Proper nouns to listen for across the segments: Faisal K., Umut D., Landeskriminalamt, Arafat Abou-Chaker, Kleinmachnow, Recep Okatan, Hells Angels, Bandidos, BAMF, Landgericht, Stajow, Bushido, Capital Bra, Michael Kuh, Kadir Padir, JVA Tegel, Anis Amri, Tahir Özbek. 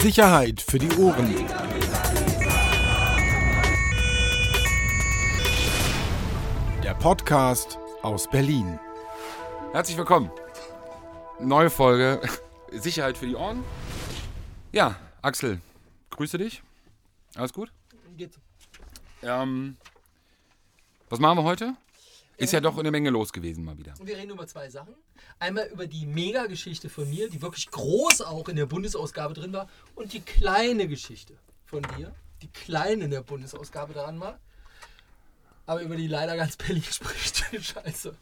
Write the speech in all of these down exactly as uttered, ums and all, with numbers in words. Sicherheit für die Ohren. Der Podcast aus Berlin. Herzlich willkommen. Neue Folge Sicherheit für die Ohren. Ja, Axel, grüße dich. Alles gut? Geht. Ähm, was machen wir heute? Ist ja doch eine Menge los gewesen mal wieder. Wir reden über zwei Sachen. Einmal über die Mega-Geschichte von mir, die wirklich groß auch in der Bundesausgabe drin war. Und die kleine Geschichte von dir, die kleine in der Bundesausgabe dran war. Aber über die leider ganz Berlin spricht. Scheiße.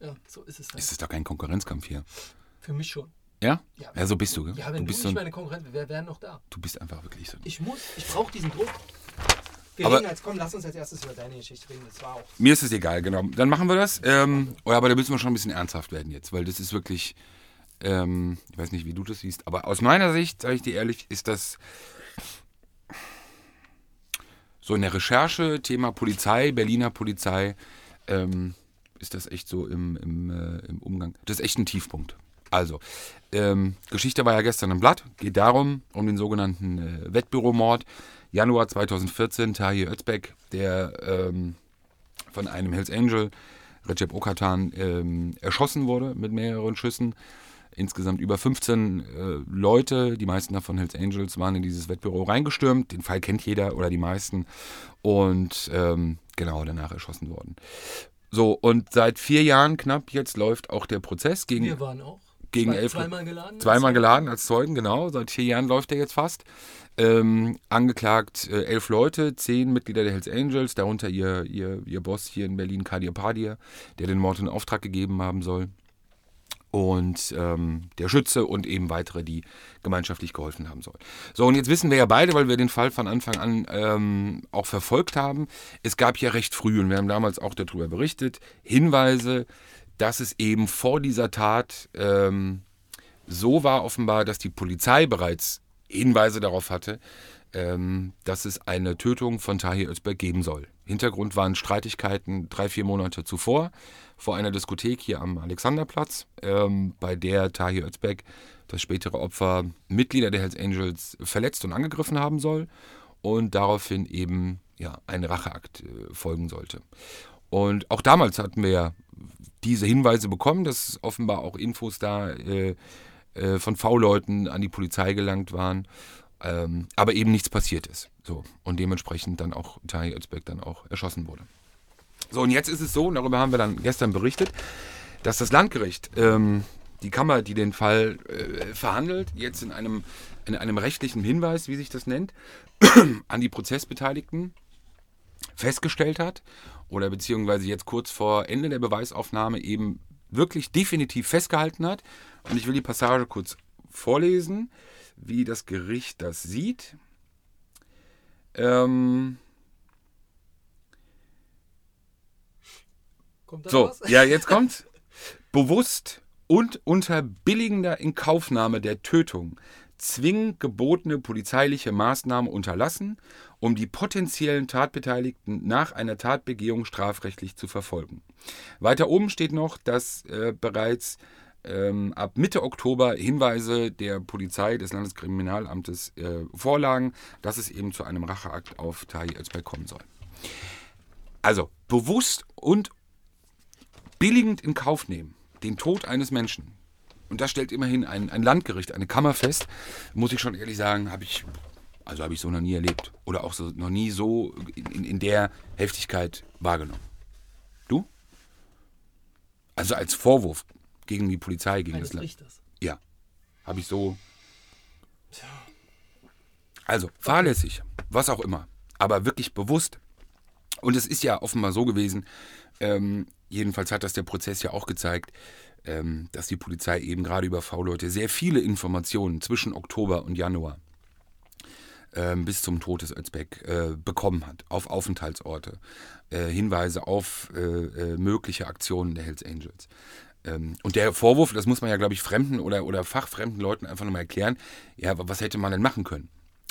Ja, so ist es dann. Ist es doch kein Konkurrenzkampf hier? Für mich schon. Ja? Ja, ja so bist du, gell? Ja, wenn du, du bist nicht so meine Konkurrenz, wer wäre noch da? Du bist einfach wirklich so. Ich muss, ich brauche diesen Druck. Wir aber reden als, komm, lass uns als erstes über deine Geschichte reden. Das war auch mir ist es egal, genau. Dann machen wir das. Ähm, oh ja, aber da müssen wir schon ein bisschen ernsthaft werden jetzt, weil das ist wirklich, ähm, ich weiß nicht, wie du das siehst, aber aus meiner Sicht, sage ich dir ehrlich, ist das so in der Recherche, Thema Polizei, Berliner Polizei, ähm, ist das echt so im, im, äh, im Umgang, das ist echt ein Tiefpunkt. Also, ähm, Geschichte war ja gestern im Blatt, geht darum, um den sogenannten äh, Wettbüromord. Januar zweitausendvierzehn, Tahir Özbek, der ähm, von einem Hells Angel, Recep Okatan, ähm, erschossen wurde mit mehreren Schüssen. Insgesamt über fünfzehn äh, Leute, die meisten davon Hells Angels, waren in dieses Wettbüro reingestürmt. Den Fall kennt jeder oder die meisten. Und ähm, genau, danach erschossen worden. So, und seit vier Jahren knapp jetzt läuft auch der Prozess gegen... Wir waren auch. Gegen elf, zweimal geladen? Zweimal geladen als Zeugen, genau. Seit vier Jahren läuft der jetzt fast. Ähm, angeklagt äh, elf Leute, zehn Mitglieder der Hells Angels, darunter ihr, ihr, ihr Boss hier in Berlin, Kadir Padir, der den Mord in Auftrag gegeben haben soll. Und ähm, der Schütze und eben weitere, die gemeinschaftlich geholfen haben sollen. So, und jetzt wissen wir ja beide, weil wir den Fall von Anfang an ähm, auch verfolgt haben, es gab ja recht früh, und wir haben damals auch darüber berichtet, Hinweise, dass es eben vor dieser Tat ähm, so war offenbar, dass die Polizei bereits Hinweise darauf hatte, ähm, dass es eine Tötung von Tahir Özbek geben soll. Hintergrund waren Streitigkeiten drei, vier Monate zuvor vor einer Diskothek hier am Alexanderplatz, ähm, bei der Tahir Özbek, das spätere Opfer, Mitglieder der Hells Angels verletzt und angegriffen haben soll und daraufhin eben ja, ein Racheakt äh, folgen sollte. Und auch damals hatten wir ja diese Hinweise bekommen, dass offenbar auch Infos da äh, äh, von V-Leuten an die Polizei gelangt waren, ähm, aber eben nichts passiert ist. So, und dementsprechend dann auch Tahir Özbek dann auch erschossen wurde. So, und jetzt ist es so, und darüber haben wir dann gestern berichtet, dass das Landgericht, ähm, die Kammer, die den Fall äh, verhandelt, jetzt in einem, in einem rechtlichen Hinweis, wie sich das nennt, an die Prozessbeteiligten festgestellt hat oder beziehungsweise jetzt kurz vor Ende der Beweisaufnahme eben wirklich definitiv festgehalten hat. Und ich will die Passage kurz vorlesen, wie das Gericht das sieht. Ähm kommt da so, was? Ja, jetzt kommt's. Bewusst und unter billigender Inkaufnahme der Tötung zwingend gebotene polizeiliche Maßnahmen unterlassen, um die potenziellen Tatbeteiligten nach einer Tatbegehung strafrechtlich zu verfolgen. Weiter oben steht noch, dass äh, bereits ähm, ab Mitte Oktober Hinweise der Polizei des Landeskriminalamtes äh, vorlagen, dass es eben zu einem Racheakt auf Tahir Özbek kommen soll. Also bewusst und billigend in Kauf nehmen, den Tod eines Menschen. Und das stellt immerhin ein, ein Landgericht, eine Kammer fest. Muss ich schon ehrlich sagen, habe ich, also habe ich so noch nie erlebt. Oder auch so, noch nie so in, in der Heftigkeit wahrgenommen. Du? Also als Vorwurf gegen die Polizei, gegen das Land. Ja, habe ich so. Also fahrlässig, was auch immer. Aber wirklich bewusst. Und es ist ja offenbar so gewesen, ähm, jedenfalls hat das der Prozess ja auch gezeigt, Ähm, dass die Polizei eben gerade über V-Leute sehr viele Informationen zwischen Oktober und Januar ähm, bis zum Tod des Özbek äh, bekommen hat. Auf Aufenthaltsorte, äh, Hinweise auf äh, äh, mögliche Aktionen der Hells Angels. Ähm, und der Vorwurf, das muss man ja, glaube ich, fremden oder, oder fachfremden Leuten einfach nochmal erklären, ja, was hätte man denn machen können?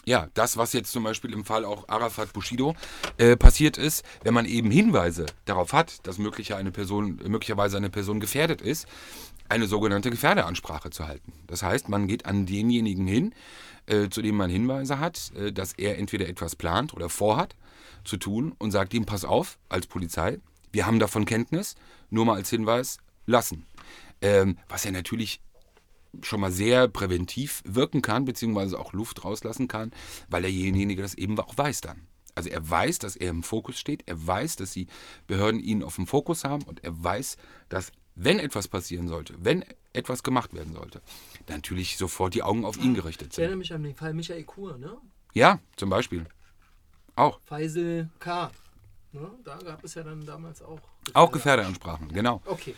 ja, das, was jetzt zum Beispiel im Fall auch Arafat Bushido äh, passiert ist, wenn man eben Hinweise darauf hat, dass mögliche eine Person, möglicherweise eine Person gefährdet ist, eine sogenannte Gefährderansprache zu halten. Das heißt, man geht an denjenigen hin, äh, zu dem man Hinweise hat, äh, dass er entweder etwas plant oder vorhat zu tun und sagt ihm, pass auf, als Polizei, wir haben davon Kenntnis, nur mal als Hinweis lassen. Ähm, was ja natürlich schon mal sehr präventiv wirken kann, beziehungsweise auch Luft rauslassen kann, weil derjenige das eben auch weiß dann. Also er weiß, dass er im Fokus steht, er weiß, dass die Behörden ihn auf dem Fokus haben und er weiß, dass wenn etwas passieren sollte, wenn etwas gemacht werden sollte, natürlich sofort die Augen auf ihn gerichtet sind. Ich erinnere mich an den Fall Michael Kuh, ne? Ja, zum Beispiel. Auch. Faisal K., ne? Da gab es ja dann damals auch... Auch Gefährderansprachen, genau. Okay.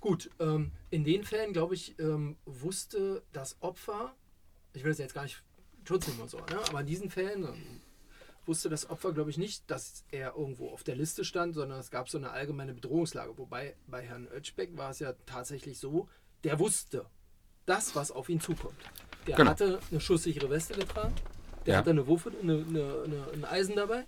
Gut, ähm, in den Fällen, glaube ich, ähm, wusste das Opfer, ich will das jetzt gar nicht schützen oder so, ne? Aber in diesen Fällen ähm, wusste das Opfer, glaube ich, nicht, dass er irgendwo auf der Liste stand, sondern es gab so eine allgemeine Bedrohungslage. Wobei bei Herrn Özbek war es ja tatsächlich so, der wusste das, was auf ihn zukommt. Der genau. hatte eine schusssichere Weste getragen, der ja. hatte eine Waffe, eine, eine, eine, ein Eisen dabei,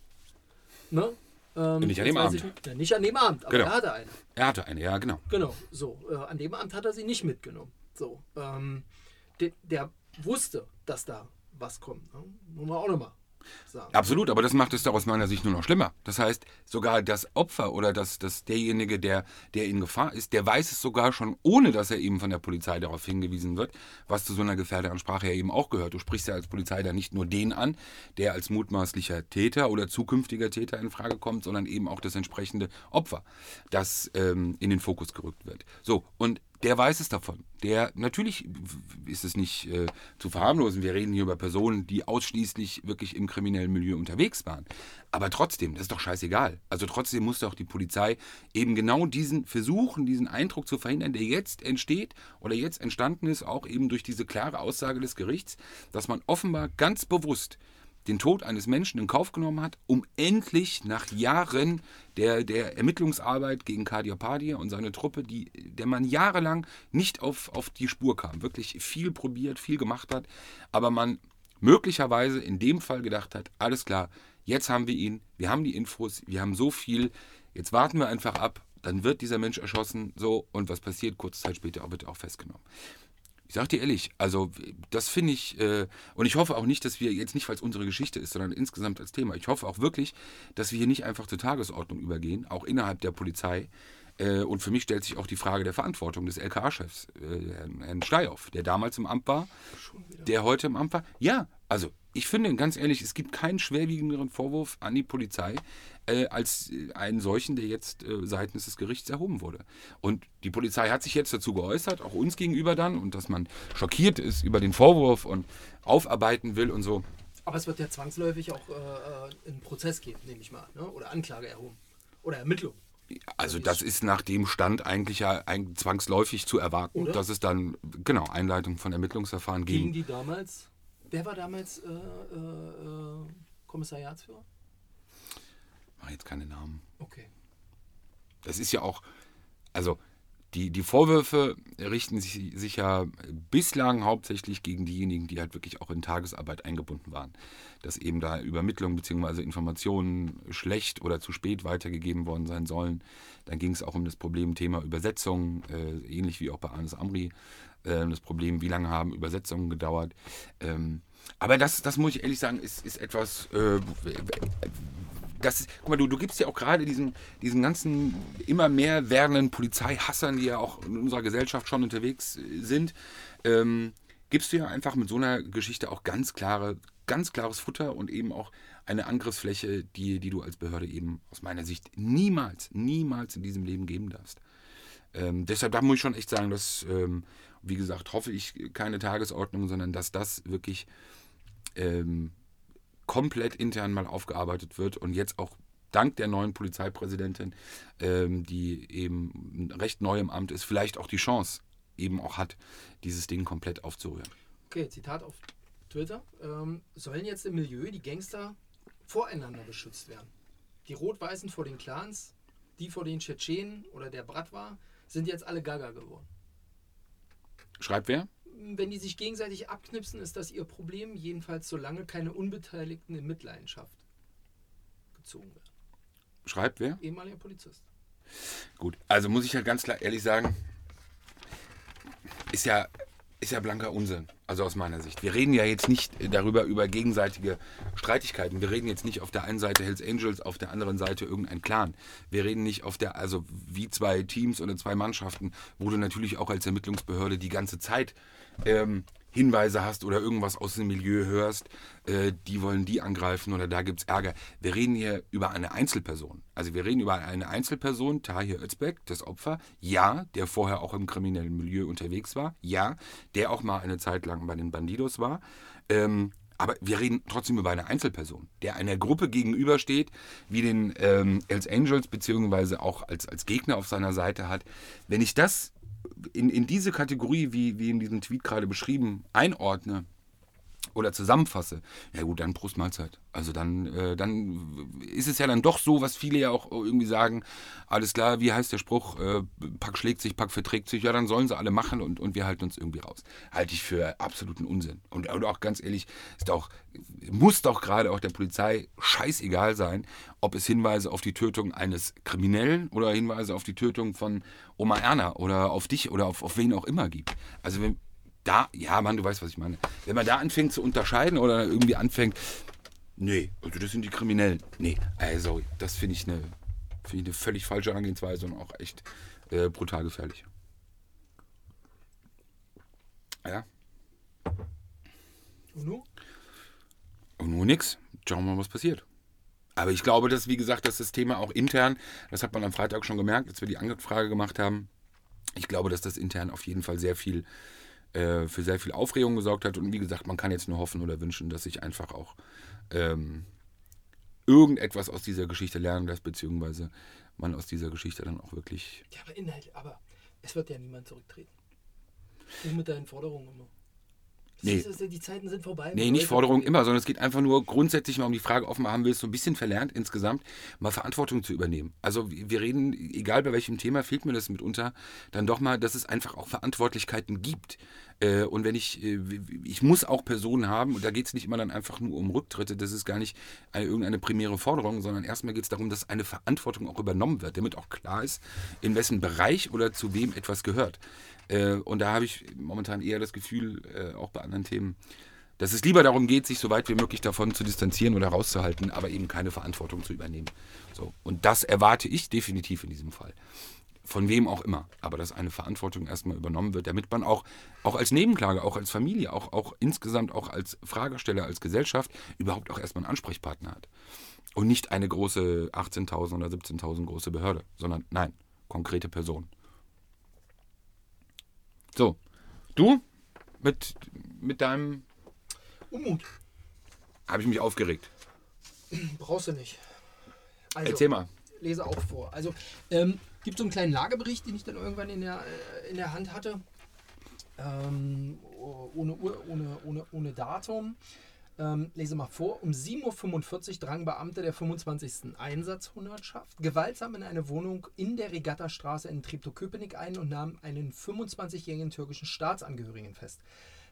ne? Ähm, nicht an dem Abend. Nicht, ja, nicht an dem Abend, aber genau. er hatte eine. Er hatte eine, ja, genau. Genau, so. Äh, an dem Abend hat er sie nicht mitgenommen. So, ähm, de, der wusste, dass da was kommt. Ne? Muss man auch nochmal sagen. Absolut, aber das macht es doch aus meiner Sicht nur noch schlimmer. Das heißt, sogar das Opfer oder das, das derjenige, der, der in Gefahr ist, der weiß es sogar schon, ohne dass er eben von der Polizei darauf hingewiesen wird, was zu so einer Gefährderansprache ja eben auch gehört. Du sprichst ja als Polizei da nicht nur den an, der als mutmaßlicher Täter oder zukünftiger Täter in Frage kommt, sondern eben auch das entsprechende Opfer, das ähm, in den Fokus gerückt wird. So, und der weiß es davon. Der, natürlich ist es nicht äh, zu verharmlosen. Wir reden hier über Personen, die ausschließlich wirklich im kriminellen Milieu unterwegs waren. Aber trotzdem, das ist doch scheißegal. Also trotzdem muss doch die Polizei eben genau diesen versuchen, diesen Eindruck zu verhindern, der jetzt entsteht oder jetzt entstanden ist, auch eben durch diese klare Aussage des Gerichts, dass man offenbar ganz bewusst den Tod eines Menschen in Kauf genommen hat, um endlich nach Jahren der, der Ermittlungsarbeit gegen Kadir Padir und seine Truppe, die, der man jahrelang nicht auf, auf die Spur kam, wirklich viel probiert, viel gemacht hat, aber man möglicherweise in dem Fall gedacht hat, alles klar, jetzt haben wir ihn, wir haben die Infos, wir haben so viel, jetzt warten wir einfach ab, dann wird dieser Mensch erschossen, so, und was passiert? Kurze Zeit später wird er auch festgenommen. Ich sag dir ehrlich, also das finde ich, äh, und ich hoffe auch nicht, dass wir jetzt nicht, weil es unsere Geschichte ist, sondern insgesamt als Thema, ich hoffe auch wirklich, dass wir hier nicht einfach zur Tagesordnung übergehen, auch innerhalb der Polizei. Äh, und für mich stellt sich auch die Frage der Verantwortung des L K A-Chefs, äh, Herrn, Herrn Stajow, der damals im Amt war, der heute im Amt war. Ja, also ich finde, ganz ehrlich, es gibt keinen schwerwiegenderen Vorwurf an die Polizei äh, als einen solchen, der jetzt äh, seitens des Gerichts erhoben wurde. Und die Polizei hat sich jetzt dazu geäußert, auch uns gegenüber dann, und dass man schockiert ist über den Vorwurf und aufarbeiten will und so. Aber es wird ja zwangsläufig auch äh, einen Prozess geben, nehme ich mal, ne? Oder Anklage erhoben oder Ermittlung. Also das ist nach dem Stand eigentlich ja ein, zwangsläufig zu erwarten, oder? Dass es dann, genau, Einleitung von Ermittlungsverfahren gegen... Gegen die damals... Wer war damals äh, äh, Kommissariatsführer? Ich mache jetzt keine Namen. Okay. Das ist ja auch, also die, die Vorwürfe richten sich, sich ja bislang hauptsächlich gegen diejenigen, die halt wirklich auch in Tagesarbeit eingebunden waren. Dass eben da Übermittlungen bzw. Informationen schlecht oder zu spät weitergegeben worden sein sollen. Dann ging es auch um das Problemthema Übersetzung, äh, ähnlich wie auch bei Anis Amri. Das Problem, wie lange haben Übersetzungen gedauert. Aber das, das muss ich ehrlich sagen, ist, ist etwas... Äh, das ist, guck mal, du, du gibst ja auch gerade diesen, diesen ganzen immer mehr werdenden Polizeihassern, die ja auch in unserer Gesellschaft schon unterwegs sind, ähm, gibst du ja einfach mit so einer Geschichte auch ganz klare, ganz klares Futter und eben auch eine Angriffsfläche, die, die du als Behörde eben aus meiner Sicht niemals, niemals in diesem Leben geben darfst. Ähm, deshalb, da muss ich schon echt sagen, dass... Ähm, Wie gesagt, hoffe ich keine Tagesordnung, sondern dass das wirklich ähm, komplett intern mal aufgearbeitet wird und jetzt auch dank der neuen Polizeipräsidentin, ähm, die eben recht neu im Amt ist, vielleicht auch die Chance eben auch hat, dieses Ding komplett aufzurühren. Okay, Zitat auf Twitter. Ähm, sollen jetzt im Milieu die Gangster voreinander beschützt werden? Die Rot-Weißen vor den Clans, die vor den Tschetschenen oder der Bratwa sind jetzt alle Gaga geworden. Schreibt wer? wenn die sich gegenseitig abknipsen, ist das ihr Problem, jedenfalls solange keine Unbeteiligten in Mitleidenschaft gezogen werden. Schreibt wer? Ehemaliger Polizist. Gut, also muss ich halt ganz klar ehrlich sagen, ist ja, ist ja blanker Unsinn, also aus meiner Sicht. Wir reden ja jetzt nicht darüber, über gegenseitige Streitigkeiten. Wir reden jetzt nicht auf der einen Seite Hells Angels, auf der anderen Seite irgendein Clan. Wir reden nicht auf der, also wie zwei Teams oder zwei Mannschaften, wo du natürlich auch als Ermittlungsbehörde die ganze Zeit ähm, Hinweise hast oder irgendwas aus dem Milieu hörst, äh, die wollen die angreifen oder da gibt's Ärger. Wir reden hier über eine Einzelperson. Also wir reden über eine Einzelperson, Tahir Özbek, das Opfer, ja, der vorher auch im kriminellen Milieu unterwegs war, ja, der auch mal eine Zeit lang bei den Bandidos war, ähm, aber wir reden trotzdem über eine Einzelperson, der einer Gruppe gegenübersteht, wie den ähm, Hells Angels, beziehungsweise auch als, als Gegner auf seiner Seite hat. Wenn ich das In, in diese Kategorie, wie, wie in diesem Tweet gerade beschrieben, einordne oder zusammenfasse, ja gut, dann Prost Mahlzeit. Also dann, äh, dann ist es ja dann doch so, was viele ja auch irgendwie sagen, alles klar, wie heißt der Spruch, äh, Pack schlägt sich, Pack verträgt sich, ja dann sollen sie alle machen und, und wir halten uns irgendwie raus. Halte ich für absoluten Unsinn. Und, und auch ganz ehrlich, ist auch, muss doch gerade auch der Polizei scheißegal sein, ob es Hinweise auf die Tötung eines Kriminellen oder Hinweise auf die Tötung von Oma Erna oder auf dich oder auf, auf wen auch immer gibt. Also wenn da, ja Mann, du weißt, was ich meine. Wenn man da anfängt zu unterscheiden oder irgendwie anfängt, nee, also das sind die Kriminellen. Nee, also das finde ich eine find ich eine völlig falsche Herangehensweise und auch echt äh, brutal gefährlich. Ja. Und nun? Und nun nix. Schauen wir mal, was passiert. Aber ich glaube, dass, wie gesagt, dass das Thema auch intern, das hat man am Freitag schon gemerkt, als wir die Anfrage gemacht haben, ich glaube, dass das intern auf jeden Fall sehr viel für sehr viel Aufregung gesorgt hat. Und wie gesagt, man kann jetzt nur hoffen oder wünschen, dass ich einfach auch ähm, irgendetwas aus dieser Geschichte lernen lässt, beziehungsweise man aus dieser Geschichte dann auch wirklich... Ja, aber inhaltlich, aber es wird ja niemand zurücktreten. Nicht mit deinen Forderungen immer. Nee. Ist, die Zeiten sind vorbei. Nee, nicht Forderungen immer, sondern es geht einfach nur grundsätzlich mal um die Frage, offen haben wir es so ein bisschen verlernt insgesamt, mal Verantwortung zu übernehmen. Also wir reden, egal bei welchem Thema, fehlt mir das mitunter, dann doch mal, dass es einfach auch Verantwortlichkeiten gibt. Und wenn ich, ich muss auch Personen haben, und da geht es nicht immer dann einfach nur um Rücktritte, das ist gar nicht eine, irgendeine primäre Forderung, sondern erstmal geht es darum, dass eine Verantwortung auch übernommen wird, damit auch klar ist, in wessen Bereich oder zu wem etwas gehört. Und da habe ich momentan eher das Gefühl, auch bei anderen Themen, dass es lieber darum geht, sich so weit wie möglich davon zu distanzieren oder rauszuhalten, aber eben keine Verantwortung zu übernehmen. So. Und das erwarte ich definitiv in diesem Fall. Von wem auch immer. Aber dass eine Verantwortung erstmal übernommen wird, damit man auch, auch als Nebenklage, auch als Familie, auch, auch insgesamt, auch als Fragesteller, als Gesellschaft überhaupt auch erstmal einen Ansprechpartner hat. Und nicht eine große achtzehntausend oder siebzehntausend große Behörde, sondern nein, konkrete Personen. So, du mit, mit deinem Unmut. Habe ich mich aufgeregt. Brauchst du nicht. Also, erzähl mal. Lese auch vor. Also ähm, gibt so einen kleinen Lagebericht, den ich dann irgendwann in der, in der Hand hatte. Ähm, ohne, ohne, ohne, ohne Datum. Ähm, lese mal vor. Um sieben Uhr fünfundvierzig drangen Beamte der fünfundzwanzigsten Einsatzhundertschaft gewaltsam in eine Wohnung in der Regattastraße in Treptow-Köpenick ein und nahmen einen fünfundzwanzigjährigen türkischen Staatsangehörigen fest.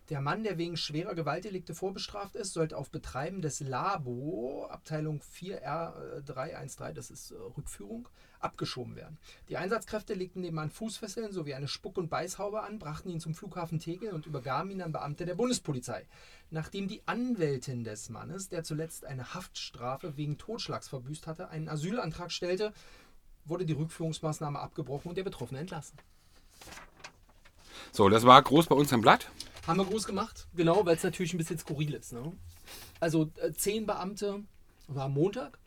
Der Mann, der wegen schwerer Gewaltdelikte vorbestraft ist, sollte auf Betreiben des Labo, Abteilung vier R drei eins drei, das ist äh, Rückführung, abgeschoben werden. Die Einsatzkräfte legten dem Mann Fußfesseln sowie eine Spuck- und Beißhaube an, brachten ihn zum Flughafen Tegel und übergaben ihn an Beamte der Bundespolizei. Nachdem die Anwältin des Mannes, der zuletzt eine Haftstrafe wegen Totschlags verbüßt hatte, einen Asylantrag stellte, wurde die Rückführungsmaßnahme abgebrochen und der Betroffene entlassen. So, das war groß bei uns am Blatt. Haben wir groß gemacht, genau, weil es natürlich ein bisschen skurril ist. Ne? Also äh, zehn Beamte, war Montag,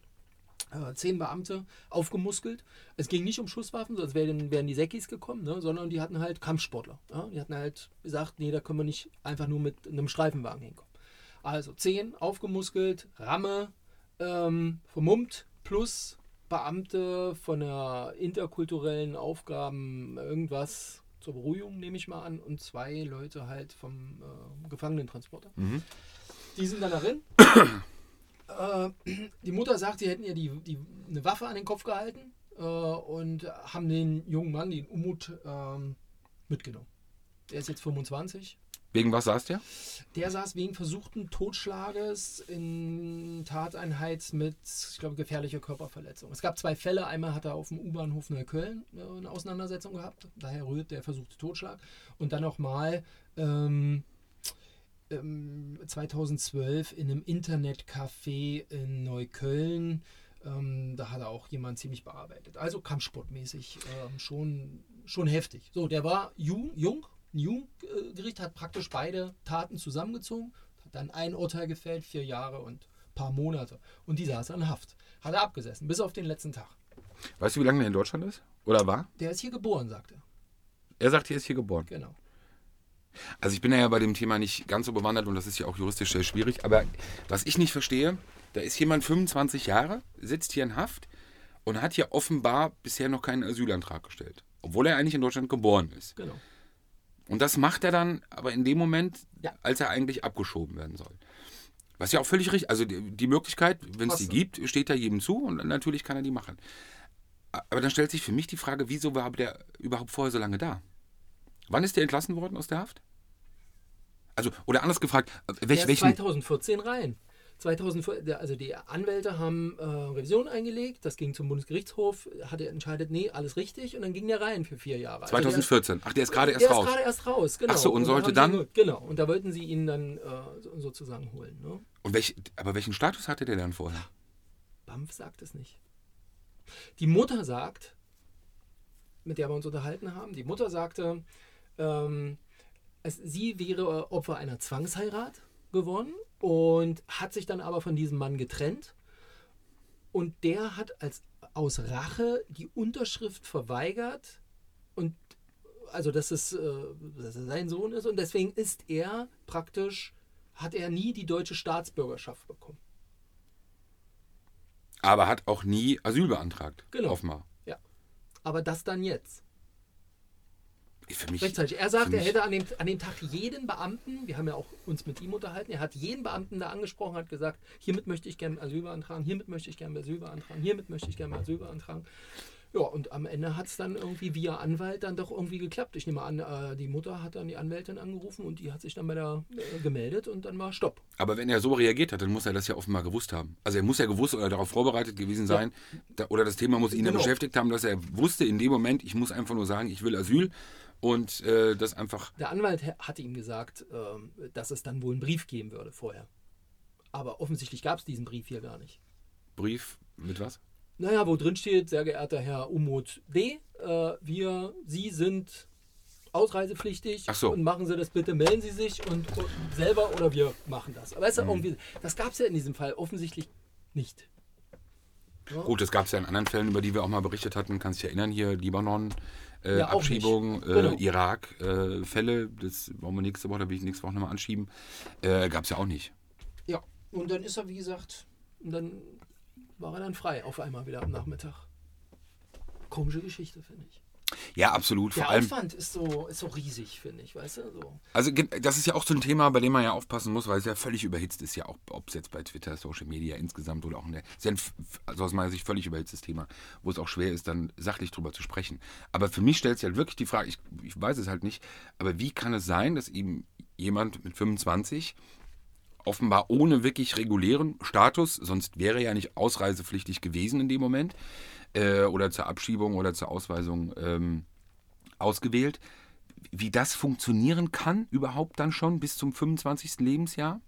äh, zehn Beamte aufgemuskelt. Es ging nicht um Schusswaffen, sonst wären, wären die Säckis gekommen, ne? Sondern die hatten halt Kampfsportler. Ja? Die hatten halt gesagt, nee, da können wir nicht einfach nur mit einem Streifenwagen hinkommen. Also zehn aufgemuskelt, Ramme, ähm, vermummt, plus Beamte von der interkulturellen Aufgaben, irgendwas... zur Beruhigung, nehme ich mal an, und zwei Leute halt vom äh, Gefangenentransporter. Mhm. Die sind dann darin. äh, die Mutter sagt, sie hätten ja die, die, eine Waffe an den Kopf gehalten äh, und haben den jungen Mann, den Umut, ähm, mitgenommen. Der ist jetzt fünfundzwanzig, Wegen was saß der? Der saß wegen versuchten Totschlages in Tateinheit mit, ich glaube, gefährlicher Körperverletzung. Es gab zwei Fälle. Einmal hat er auf dem U-Bahnhof Neukölln eine Auseinandersetzung gehabt. Daher rührt der versuchte Totschlag. Und dann nochmal ähm, ähm, zweitausendzwölf in einem Internetcafé in Neukölln. Ähm, da hat er auch jemanden ziemlich bearbeitet. Also kampfsportmäßig ähm, schon, schon heftig. So, der war jung, jung. Ein Jugendgericht hat praktisch beide Taten zusammengezogen, hat dann ein Urteil gefällt, vier Jahre und ein paar Monate. Und die saß in Haft. Hat er abgesessen, bis auf den letzten Tag. Weißt du, wie lange der in Deutschland ist? Oder war? Der ist hier geboren, sagt er. Er sagt, er ist hier geboren? Genau. Also ich bin ja bei dem Thema nicht ganz so bewandert und das ist ja auch juristisch sehr schwierig. Aber was ich nicht verstehe, da ist jemand fünfundzwanzig Jahre, sitzt hier in Haft und hat hier offenbar bisher noch keinen Asylantrag gestellt. Obwohl er eigentlich in Deutschland geboren ist. Genau. Und das macht er dann aber in dem Moment, ja. als er eigentlich abgeschoben werden soll. Was ja auch völlig richtig ist. Also die, die Möglichkeit, wenn es die gibt, steht da jedem zu und natürlich kann er die machen. Aber dann stellt sich für mich die Frage, wieso war der überhaupt vorher so lange da? Wann ist der entlassen worden aus der Haft? Also, oder anders gefragt, welch, welchen... zweitausendvierzehn rein. zweitausendvierzehn, also die Anwälte haben äh, Revision eingelegt, das ging zum Bundesgerichtshof, hat er entscheidet, nee, alles richtig und dann ging der rein für vier Jahre. Also zweitausendvierzehn, der, ach, der ist gerade erst der raus. Der ist gerade erst raus, genau. Ach so, und, und sollte dann... Sie, genau, und da wollten sie ihn dann äh, sozusagen holen. Ne? Und welch, aber welchen Status hatte der dann vorher? B A M F sagt es nicht. Die Mutter sagt, mit der wir uns unterhalten haben, die Mutter sagte, ähm, es, sie wäre Opfer einer Zwangsheirat geworden und hat sich dann aber von diesem Mann getrennt und der hat als aus Rache die Unterschrift verweigert und also dass es, dass er sein Sohn ist und deswegen ist er praktisch, hat er nie die deutsche Staatsbürgerschaft bekommen. Aber hat auch nie Asyl beantragt. Genau. Offenbar. Ja. Aber das dann jetzt. Für mich, er sagt, er hätte an dem, an dem Tag jeden Beamten, wir haben ja auch uns mit ihm unterhalten, er hat jeden Beamten da angesprochen, hat gesagt, hiermit möchte ich gerne Asyl beantragen, hiermit möchte ich gerne Asyl beantragen, hiermit möchte ich gerne Asyl beantragen. Ja, und am Ende hat es dann irgendwie via Anwalt dann doch irgendwie geklappt. Ich nehme an, die Mutter hat dann die Anwältin angerufen und die hat sich dann bei der äh, gemeldet und dann war Stopp. Aber wenn er so reagiert hat, dann muss er das ja offenbar gewusst haben. Also er muss ja gewusst oder darauf vorbereitet gewesen sein, ja. da, oder das Thema muss ihn genau. dann beschäftigt haben, dass er wusste in dem Moment, ich muss einfach nur sagen, ich will Asyl. Und äh, das einfach... Der Anwalt hatte ihm gesagt, ähm, dass es dann wohl einen Brief geben würde vorher. Aber offensichtlich gab es diesen Brief hier gar nicht. Brief mit was? Naja, wo drin steht, sehr geehrter Herr Umut D., äh, wir, Sie sind ausreisepflichtig. Ach so. Und machen Sie das bitte, melden Sie sich und, und selber oder wir machen das. Aber es ist mhm. irgendwie, das gab es ja in diesem Fall offensichtlich nicht. Ja? Gut, das gab es ja in anderen Fällen, über die wir auch mal berichtet hatten. Kannst du dich erinnern, hier Libanon... Äh, ja, Abschiebungen, genau. äh, Irak, äh, Fälle, das brauchen wir nächste Woche, da will ich nächste Woche nochmal anschieben, äh, gab es ja auch nicht. Ja, und dann ist er, wie gesagt, und dann war er dann frei auf einmal wieder am Nachmittag. Komische Geschichte, finde ich. Ja, absolut. Vor Der allem, Aufwand ist so, ist so riesig, finde ich, weißt du? So. Also das ist ja auch so ein Thema, bei dem man ja aufpassen muss, weil es ja völlig überhitzt ist, ja auch, ob es jetzt bei Twitter, Social Media insgesamt oder auch in der... Also aus meiner Sicht völlig überhitztes Thema, wo es auch schwer ist, dann sachlich drüber zu sprechen. Aber für mich stellt sich halt wirklich die Frage, ich, ich weiß es halt nicht, aber wie kann es sein, dass eben jemand mit fünfundzwanzig offenbar ohne wirklich regulären Status, sonst wäre er ja nicht ausreisepflichtig gewesen in dem Moment, oder zur Abschiebung oder zur Ausweisung ähm, ausgewählt. Wie das funktionieren kann, überhaupt dann schon bis zum fünfundzwanzigsten Lebensjahr,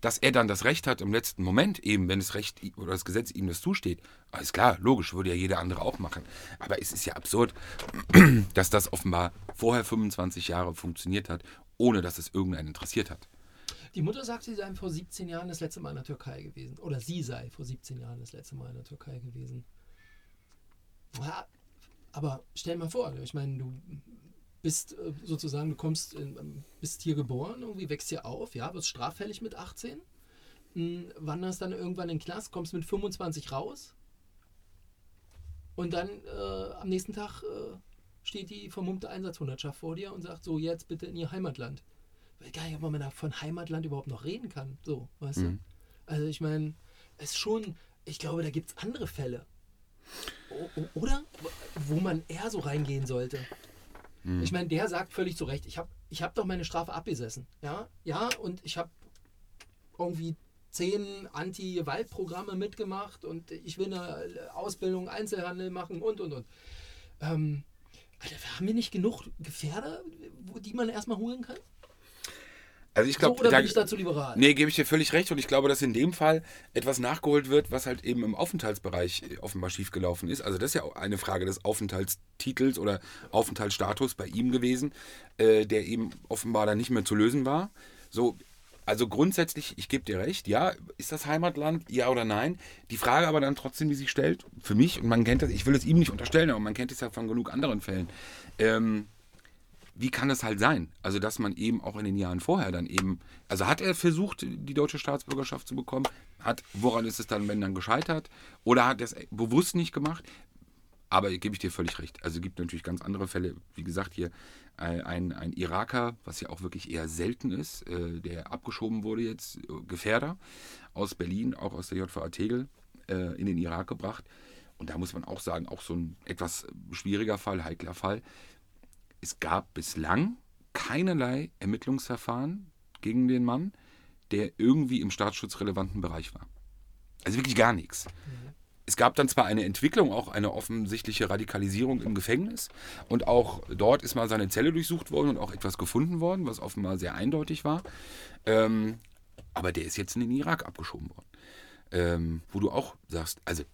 dass er dann das Recht hat im letzten Moment, eben wenn das Recht oder das Gesetz ihm das zusteht. Alles klar, logisch, würde ja jeder andere auch machen. Aber es ist ja absurd, dass das offenbar vorher fünfundzwanzig Jahre funktioniert hat, ohne dass es irgendeinen interessiert hat. Die Mutter sagt, sie sei vor siebzehn Jahren das letzte Mal in der Türkei gewesen. Oder sie sei vor siebzehn Jahren das letzte Mal in der Türkei gewesen. Ja, aber stell mal vor, ich meine, du bist sozusagen, du kommst, bist hier geboren, irgendwie wächst hier auf, ja, wirst straffällig mit achtzehn, wanderst dann irgendwann in den Knast, kommst mit fünfundzwanzig raus und dann äh, am nächsten Tag äh, steht die vermummte Einsatzhundertschaft vor dir und sagt so, jetzt bitte in ihr Heimatland. Ich weiß gar nicht, ob man da von Heimatland überhaupt noch reden kann, so, weißt mhm. du? Also ich meine, es ist schon, ich glaube, da gibt es andere Fälle. Oder? Wo man eher so reingehen sollte. Mhm. Ich meine, der sagt völlig zu Recht, ich habe ich hab doch meine Strafe abgesessen. Ja, ja, und ich habe irgendwie zehn Anti-Gewalt-Programme mitgemacht und ich will eine Ausbildung Einzelhandel machen und, und, und. Ähm, Alter, haben wir nicht genug Gefährder, die man erstmal holen kann? Also ich glaube, so, da, bin ich dazu liberal? Nee, gebe ich dir völlig recht und ich glaube, dass in dem Fall etwas nachgeholt wird, was halt eben im Aufenthaltsbereich offenbar schiefgelaufen ist. Also das ist ja auch eine Frage des Aufenthaltstitels oder Aufenthaltsstatus bei ihm gewesen, äh, der eben offenbar dann nicht mehr zu lösen war. So, also grundsätzlich, ich gebe dir recht, ja, ist das Heimatland, ja oder nein? Die Frage aber dann trotzdem, die sich stellt, für mich, und man kennt das, ich will es ihm nicht unterstellen, aber man kennt es ja von genug anderen Fällen, ähm, wie kann das halt sein? Also, dass man eben auch in den Jahren vorher dann eben, also hat er versucht, die deutsche Staatsbürgerschaft zu bekommen? Hat, woran ist es dann, wenn dann gescheitert? Oder hat er es bewusst nicht gemacht? Aber gebe ich dir völlig recht. Also, es gibt natürlich ganz andere Fälle. Wie gesagt, hier ein, ein Iraker, was ja auch wirklich eher selten ist, der abgeschoben wurde jetzt, Gefährder aus Berlin, auch aus der J V A Tegel, in den Irak gebracht. Und da muss man auch sagen, auch so ein etwas schwieriger Fall, heikler Fall. Es gab bislang keinerlei Ermittlungsverfahren gegen den Mann, der irgendwie im staatsschutzrelevanten Bereich war. Also wirklich gar nichts. Mhm. Es gab dann zwar eine Entwicklung, auch eine offensichtliche Radikalisierung im Gefängnis. Und auch dort ist mal seine Zelle durchsucht worden und auch etwas gefunden worden, was offenbar sehr eindeutig war. Ähm, aber der ist jetzt in den Irak abgeschoben worden. Ähm, wo du auch sagst, also,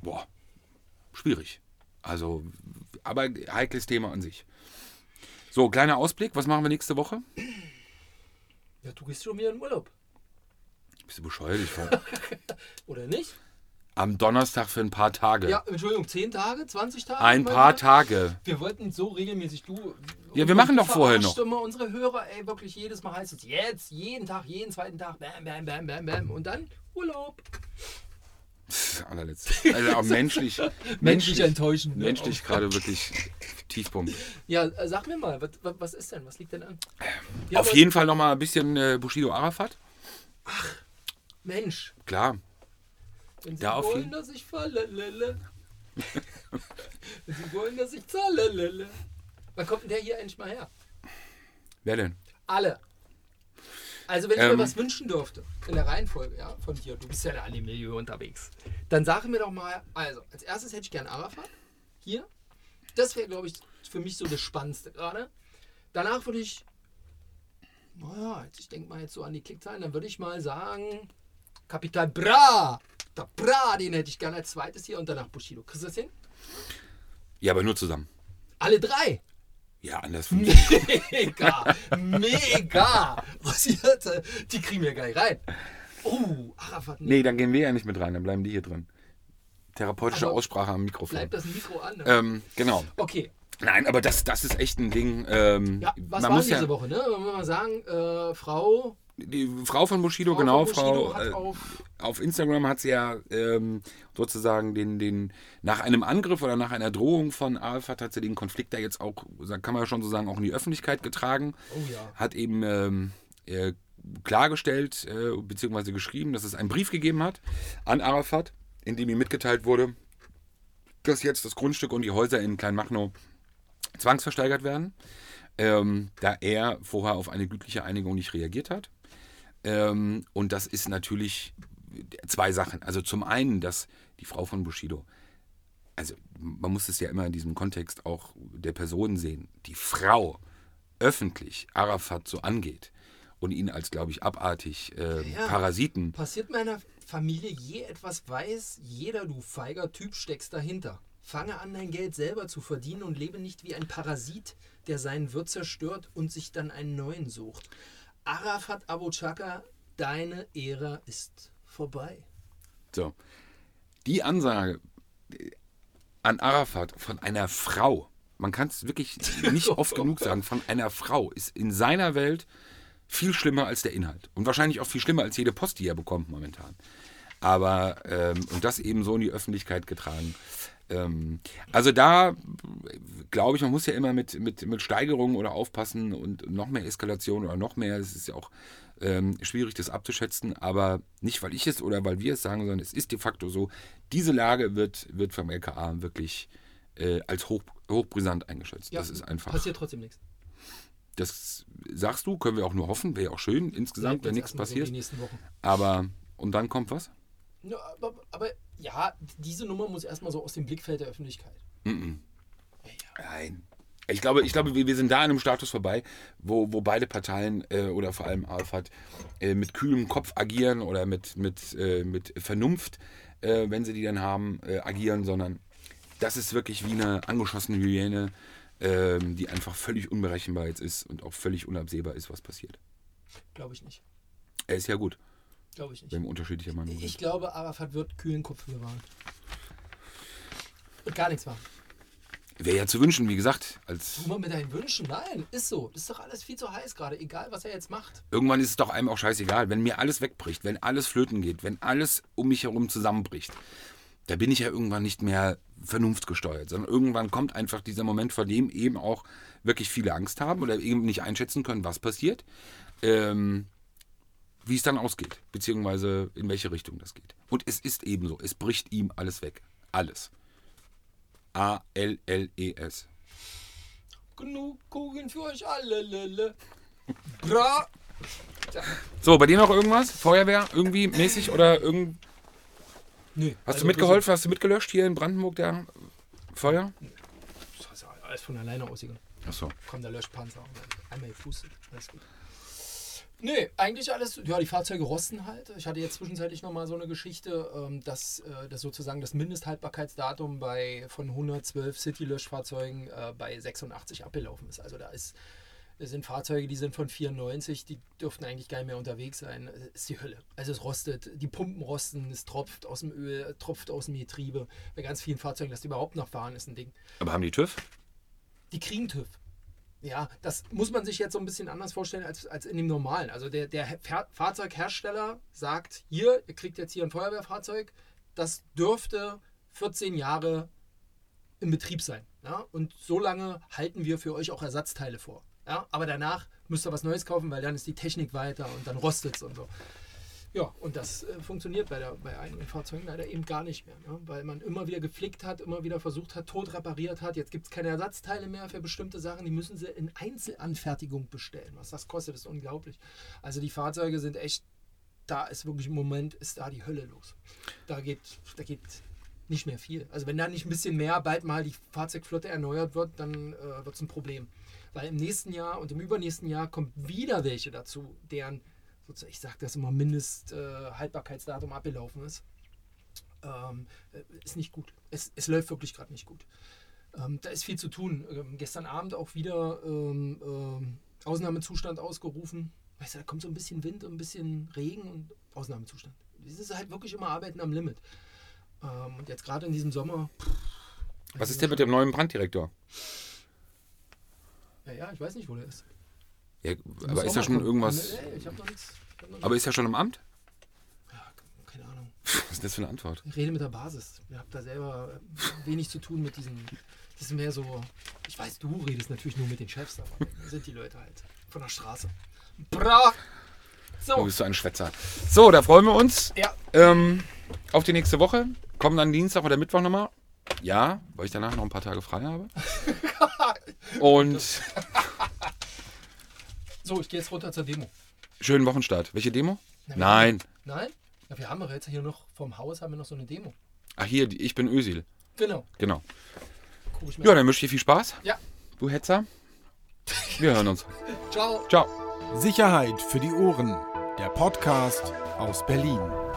boah, schwierig. Also, aber heikles Thema an sich. So, kleiner Ausblick. Was machen wir nächste Woche? Ja, du gehst schon wieder in Urlaub. Bist du bescheuert? Ich war... Oder nicht? Am Donnerstag für ein paar Tage. Ja, Entschuldigung, zehn Tage, zwanzig Tage? Ein paar Tage. Wir wollten so regelmäßig, du... Ja, wir machen doch vorher noch. Immer unsere Hörer, ey, wirklich jedes Mal heißt es jetzt, jeden Tag, jeden zweiten Tag, bam, bam, bam, bam, bam. Und dann Urlaub. Allerletzte. Also auch menschlich. Menschlich enttäuschend. Menschlich gerade wirklich Tiefpunkt. Ja, sag mir mal, was, was ist denn? Was liegt denn an? Ja, auf jeden Fall nochmal ein bisschen äh, Bushido Arafat. Ach, Mensch. Klar. Wenn Sie da wollen, dass ich falle, wenn Sie wollen, dass ich zahle. Wann kommt denn der hier endlich mal her? Wer denn? Alle. Also wenn ich ähm, mir was wünschen dürfte, in der Reihenfolge, ja, von dir, du bist ja da in dem Milieu unterwegs, dann sage mir doch mal, also als erstes hätte ich gern Arafat, hier, das wäre, glaube ich, für mich so das Spannendste gerade. Danach würde ich, naja, ich denke mal jetzt so an die Klickzahlen, dann würde ich mal sagen, Capital Bra, Capital Bra, den hätte ich gern als zweites hier und danach Bushido. Kriegst du das hin? Ja, aber nur zusammen. Alle drei? Ja, anders. Mega, mega. Was hier, die kriegen wir gar nicht rein. Oh, Arafat. Nee. nee, dann gehen wir ja nicht mit rein, dann bleiben die hier drin. Therapeutische aber Aussprache am Mikrofon. Bleibt das Mikro an. Ne? Ähm, genau. Okay. Nein, aber das, das ist echt ein Ding. Ähm, ja, was man war muss diese ja, Woche, ne? Wenn wir mal sagen, äh, Frau... Die Frau von Bushido, Frau genau, von Bushido Frau äh, auf, auf Instagram hat sie ja ähm, sozusagen den, den, nach einem Angriff oder nach einer Drohung von Arafat hat sie den Konflikt da jetzt auch, kann man ja schon so sagen, auch in die Öffentlichkeit getragen. Oh ja. Hat eben ähm, äh, klargestellt äh, bzw. geschrieben, dass es einen Brief gegeben hat an Arafat, in dem ihm mitgeteilt wurde, dass jetzt das Grundstück und die Häuser in Kleinmachnow zwangsversteigert werden, ähm, da er vorher auf eine gütliche Einigung nicht reagiert hat. Ähm, und das ist natürlich zwei Sachen. Also zum einen, dass die Frau von Bushido, also man muss es ja immer in diesem Kontext auch der Person sehen, die Frau öffentlich Arafat so angeht und ihn als, glaube ich, abartig äh, ja, Parasiten. Passiert meiner Familie je etwas, weiß jeder, du feiger Typ, steckst dahinter. Fange an, dein Geld selber zu verdienen und lebe nicht wie ein Parasit, der seinen Wirt zerstört und sich dann einen neuen sucht. Arafat Abou-Chaker, deine Ära ist vorbei. So, die Ansage an Arafat von einer Frau, man kann es wirklich nicht oft genug sagen, von einer Frau ist in seiner Welt viel schlimmer als der Inhalt. Und wahrscheinlich auch viel schlimmer als jede Post, die er bekommt momentan. Aber, ähm, und das eben so in die Öffentlichkeit getragen. Ähm, also da glaube ich, man muss ja immer mit, mit, mit Steigerungen oder aufpassen und noch mehr Eskalation oder noch mehr, es ist ja auch ähm, schwierig, das abzuschätzen, aber nicht, weil ich es oder weil wir es sagen, sondern es ist de facto so, diese Lage wird, wird vom L K A wirklich äh, als hoch, hochbrisant eingeschätzt. Ja, das ist einfach. Passiert trotzdem nichts. Das sagst du, können wir auch nur hoffen, wäre ja auch schön insgesamt, wenn nichts passiert. So aber, und dann kommt was? Ja, aber, aber ja, diese Nummer muss erstmal so aus dem Blickfeld der Öffentlichkeit. Mm-mm. Ja, ja. Nein. Ich glaube, ich glaube, wir sind da an einem Status vorbei, wo, wo beide Parteien äh, oder vor allem Arafat äh, mit kühlem Kopf agieren oder mit, mit, äh, mit Vernunft, äh, wenn sie die dann haben, äh, agieren, sondern das ist wirklich wie eine angeschossene Hyäne, äh, die einfach völlig unberechenbar jetzt ist und auch völlig unabsehbar ist, was passiert. Glaube ich nicht. Er ist ja gut. Glaube ich nicht. Wenn unterschiedlicher Meinung ich sind. Glaube, Arafat wird kühlen Kopf bewahren. Und gar nichts machen. Wäre ja zu wünschen, wie gesagt. Als du mal mit deinen Wünschen? Nein, ist so. Das ist doch alles viel zu heiß gerade, egal was er jetzt macht. Irgendwann ist es doch einem auch scheißegal. Wenn mir alles wegbricht, wenn alles flöten geht, wenn alles um mich herum zusammenbricht, da bin ich ja irgendwann nicht mehr vernunftgesteuert. Sondern irgendwann kommt einfach dieser Moment, vor dem eben auch wirklich viele Angst haben oder eben nicht einschätzen können, was passiert, ähm, wie es dann ausgeht, beziehungsweise in welche Richtung das geht. Und es ist eben so, es bricht ihm alles weg. Alles. A L L E S. Genug Kugeln für euch alle, Lille. Bra. So, bei dir noch irgendwas? Feuerwehr irgendwie mäßig oder irgend... Nee. Hast also du mitgeholfen? Hast du mitgelöscht hier in Brandenburg, der Feuer? Nee. Das ist ja alles von alleine ausgegangen. Ach so. Komm, der Löschpanzer. Einmal Fuß. Alles gut. Nee, eigentlich alles, ja, die Fahrzeuge rosten halt. Ich hatte jetzt zwischenzeitlich nochmal so eine Geschichte, ähm, dass, äh, dass sozusagen das Mindesthaltbarkeitsdatum bei von hundertzwölf City-Löschfahrzeugen äh, bei sechsundachtzig abgelaufen ist. Also da ist, sind Fahrzeuge, die sind von vierundneunzig, die dürften eigentlich gar nicht mehr unterwegs sein. Es ist die Hölle. Also es rostet, die Pumpen rosten, es tropft aus dem Öl, tropft aus dem Getriebe. Bei ganz vielen Fahrzeugen, dass die überhaupt noch fahren, ist ein Ding. Aber haben die TÜV? Die kriegen TÜV. Ja, das muss man sich jetzt so ein bisschen anders vorstellen als, als in dem normalen. Also der, der Fahrzeughersteller sagt, hier, ihr kriegt jetzt hier ein Feuerwehrfahrzeug, das dürfte vierzehn Jahre im Betrieb sein. Ja? Und so lange halten wir für euch auch Ersatzteile vor. Ja? Aber danach müsst ihr was Neues kaufen, weil dann ist die Technik weiter und dann rostet es und so. Ja, und das äh, funktioniert bei, der, bei einigen Fahrzeugen leider eben gar nicht mehr, ne? Weil man immer wieder geflickt hat, immer wieder versucht hat, tot repariert hat. Jetzt gibt es keine Ersatzteile mehr für bestimmte Sachen, die müssen sie in Einzelanfertigung bestellen. Was das kostet, ist unglaublich. Also die Fahrzeuge sind echt, da ist wirklich im Moment, ist da die Hölle los. Da geht, da geht nicht mehr viel. Also wenn da nicht ein bisschen mehr bald mal die Fahrzeugflotte erneuert wird, dann äh, wird es ein Problem. Weil im nächsten Jahr und im übernächsten Jahr kommt wieder welche dazu, deren... Ich sage, dass immer Mindesthaltbarkeitsdatum äh, abgelaufen ist. Ähm, ist nicht gut. Es, es läuft wirklich gerade nicht gut. Ähm, da ist viel zu tun. Ähm, gestern Abend auch wieder ähm, ähm, Ausnahmezustand ausgerufen. Weißt du, da kommt so ein bisschen Wind und ein bisschen Regen und Ausnahmezustand. Das ist halt wirklich immer Arbeiten am Limit. Ähm, und jetzt gerade in diesem Sommer... Pff, was ist denn mit dem neuen Branddirektor? Ja, ja, ich weiß nicht, wo der ist. Ja, aber ist ja schon irgendwas. Nee, ich hab noch nichts. Ich hab noch nichts. Aber ist ja schon im Amt? Ja, keine Ahnung. Was ist das für eine Antwort? Ich rede mit der Basis. Ich habe da selber wenig zu tun mit diesen. Das ist mehr so. Ich weiß, du redest natürlich nur mit den Chefs, aber das sind die Leute halt von der Straße. Bra! So. Du bist so ein Schwätzer. So, da freuen wir uns. Ja. Ähm, auf die nächste Woche. Kommen dann Dienstag oder Mittwoch nochmal. Ja, weil ich danach noch ein paar Tage frei habe. Und. So, ich gehe jetzt runter zur Demo. Schönen Wochenstart. Welche Demo? Na, Nein. Nein? Ja, wir haben doch jetzt hier noch vorm Haus haben wir noch so eine Demo. Ach hier, die, ich bin Özil. Genau. Genau. Ja, dann wünsche ich dir viel Spaß. Ja. Du Hetzer. Wir hören uns. Ciao. Ciao. Sicherheit für die Ohren. Der Podcast aus Berlin.